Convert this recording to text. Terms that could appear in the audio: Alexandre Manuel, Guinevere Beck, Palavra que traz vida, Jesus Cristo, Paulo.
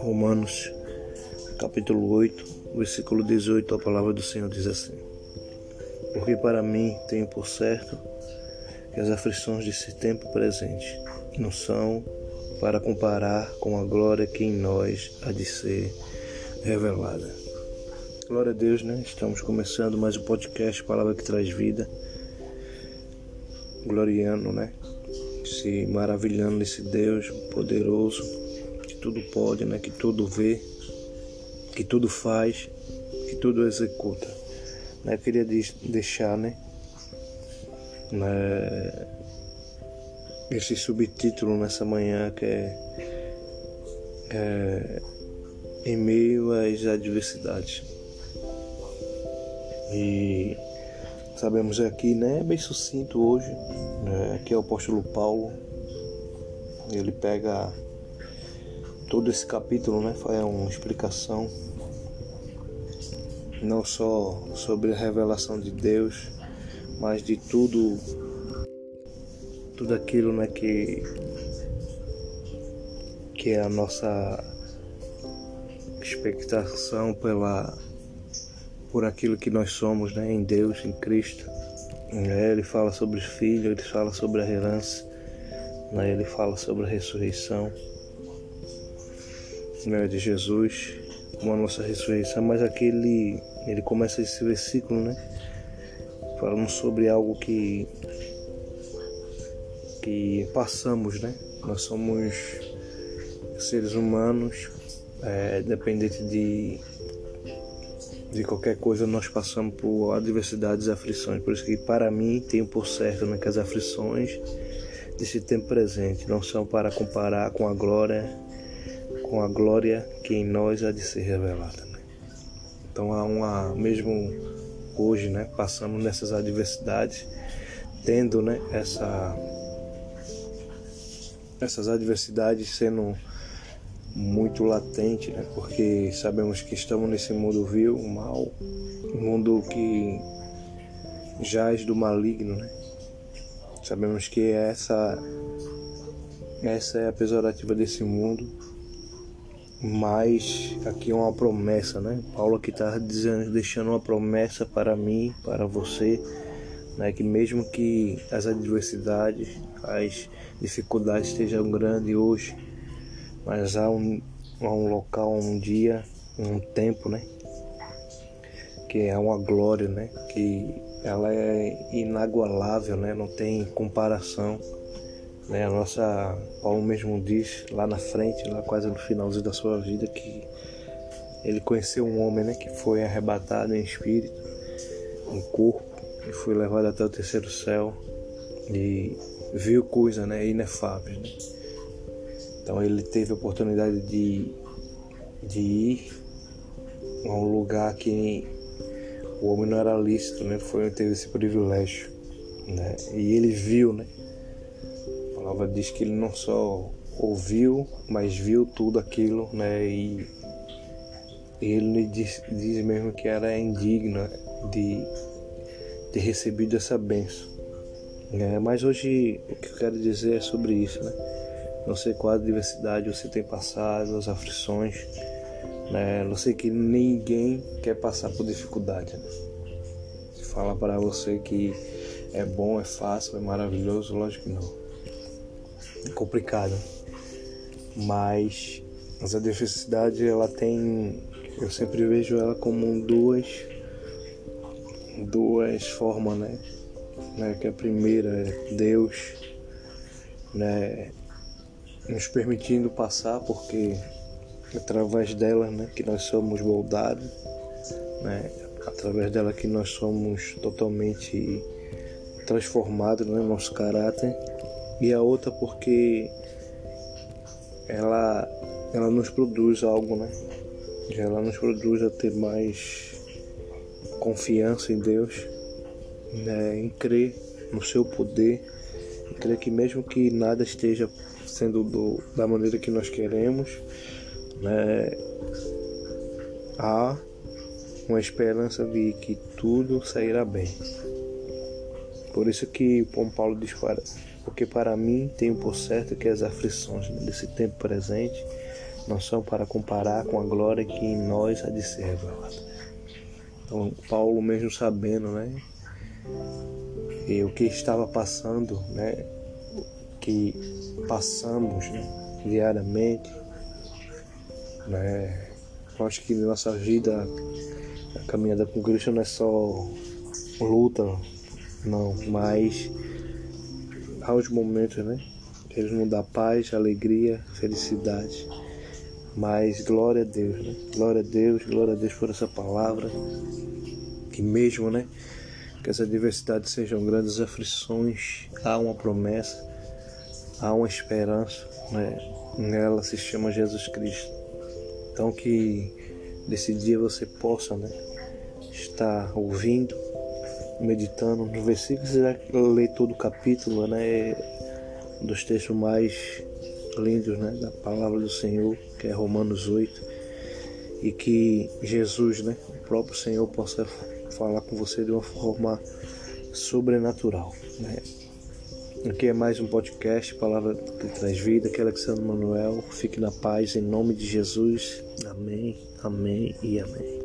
Romanos, capítulo 8, versículo 18, a palavra do Senhor diz assim: porque para mim tenho por certo que as aflições desse tempo presente não são para comparar com a glória que em nós há de ser revelada. Glória a Deus, né? Estamos começando mais um podcast, Palavra que traz vida, gloriando, né? Se maravilhando nesse Deus poderoso, que tudo pode, né? Que tudo vê, que tudo faz, que tudo executa. Eu queria deixar, né, esse subtítulo nessa manhã, que é em meio às adversidades. E sabemos aqui, né, bem sucinto hoje, né, que é o apóstolo Paulo. Ele pega todo esse capítulo, né, faz uma explicação não só sobre a revelação de Deus, mas de tudo aquilo, né, que é a nossa expectação por aquilo que nós somos, né, em Deus, em Cristo. Ele fala sobre os filhos, ele fala sobre a herança, né, ele fala sobre a ressurreição, né, de Jesus, como a nossa ressurreição. Mas aqui ele começa esse versículo, né, falando sobre algo que passamos, né. Nós somos seres humanos, dependente de qualquer coisa. Nós passamos por adversidades e aflições. Por isso que para mim tenho por certo, né, que as aflições desse tempo presente não são para comparar com a glória, que em nós há de ser revelada, né? Então mesmo hoje, né, passamos nessas adversidades, tendo, né, essas adversidades sendo muito latente, né? Porque sabemos que estamos nesse mundo vil, mal, um mundo que jaz do maligno, né? Sabemos que essa é a pejorativa desse mundo, mas aqui é uma promessa, né? Paulo aqui está deixando uma promessa para mim, para você, né? Que mesmo que as adversidades, as dificuldades estejam grandes hoje, mas há um local, um dia, um tempo, né, que é uma glória, né, que ela é inagualável, né, não tem comparação, né. Paulo mesmo diz lá na frente, lá quase no finalzinho da sua vida, que ele conheceu um homem, né, que foi arrebatado em espírito, em corpo, e foi levado até o terceiro céu e viu coisa, né, inefável, né. Então ele teve a oportunidade de ir a um lugar que o homem não era lícito, né? Teve esse privilégio, né? E ele viu, né? A palavra diz que ele não só ouviu, mas viu tudo aquilo, né? E ele diz mesmo que era indigno de ter recebido essa bênção, né? Mas hoje o que eu quero dizer é sobre isso, né? Não sei qual adversidade você tem passado, as aflições, né? Eu sei que ninguém quer passar por dificuldade, né? Se falar para você que é bom, é fácil, é maravilhoso, lógico que não. É complicado. Mas as adversidades, ela tem... Eu sempre vejo ela como duas formas, né? Que a primeira é Deus, né, nos permitindo passar, porque através dela, né, que nós somos moldados, né, através dela que nós somos totalmente transformados, né, nosso caráter. E a outra porque ela nos produz algo, né? Ela nos produz a ter mais confiança em Deus, né, em crer no seu poder, em crer que mesmo que nada esteja sendo da maneira que nós queremos, né, há uma esperança de que tudo sairá bem. Por isso que o Paulo diz porque para mim tenho por certo que as aflições desse tempo presente não são para comparar com a glória que em nós há de ser revelada. Então, Paulo, mesmo sabendo, e o que estava passando, que passamos diariamente, eu acho que nossa vida, a caminhada com Cristo não é só luta, não, mas há os momentos, eles nos dão paz, alegria, felicidade. Mas glória a Deus, glória a Deus por essa palavra. Que mesmo, que essa adversidade sejam grandes aflições, há uma promessa, há uma esperança, Nela se chama Jesus Cristo. Então que nesse dia você possa, estar ouvindo, meditando nos versículos. Você já lê todo o capítulo, um dos textos mais lindos, da palavra do Senhor, que é Romanos 8, e que Jesus, o próprio Senhor, possa falar com você de uma forma sobrenatural, Aqui é mais um podcast, Palavra que Traz Vida, que é Alexandre Manuel. Fique na paz, em nome de Jesus. Amém, amém e amém.